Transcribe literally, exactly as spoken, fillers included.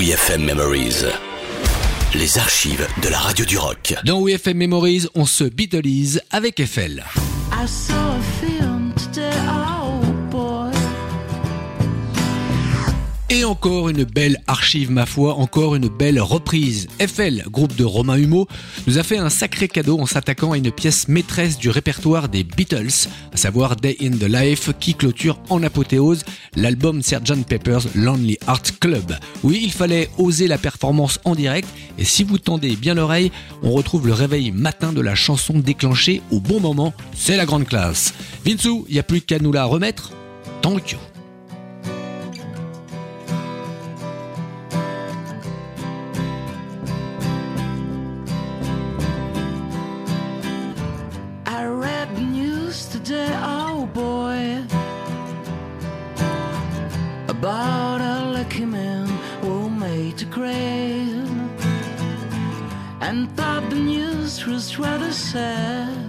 W F M Memories, les archives de la radio du rock. Dans W F M Memories, on se Beatlise avec F L. I saw a film today, oh boy. Et encore une belle archive, ma foi, encore une belle reprise. F L, groupe de Romain Humo, nous a fait un sacré cadeau en s'attaquant à une pièce maîtresse du répertoire des Beatles, à savoir Day in the Life, qui clôture en apothéose l'album sergeant Pepper's Lonely Hearts Club. Oui, il fallait oser la performance en direct, et si vous tendez bien l'oreille, on retrouve le réveil matin de la chanson déclenchée au bon moment. C'est la grande classe. Vinsou, il n'y a plus qu'à nous la remettre. Thank you. Oh boy, about a lucky man who made a grave, and thought the news was rather sad.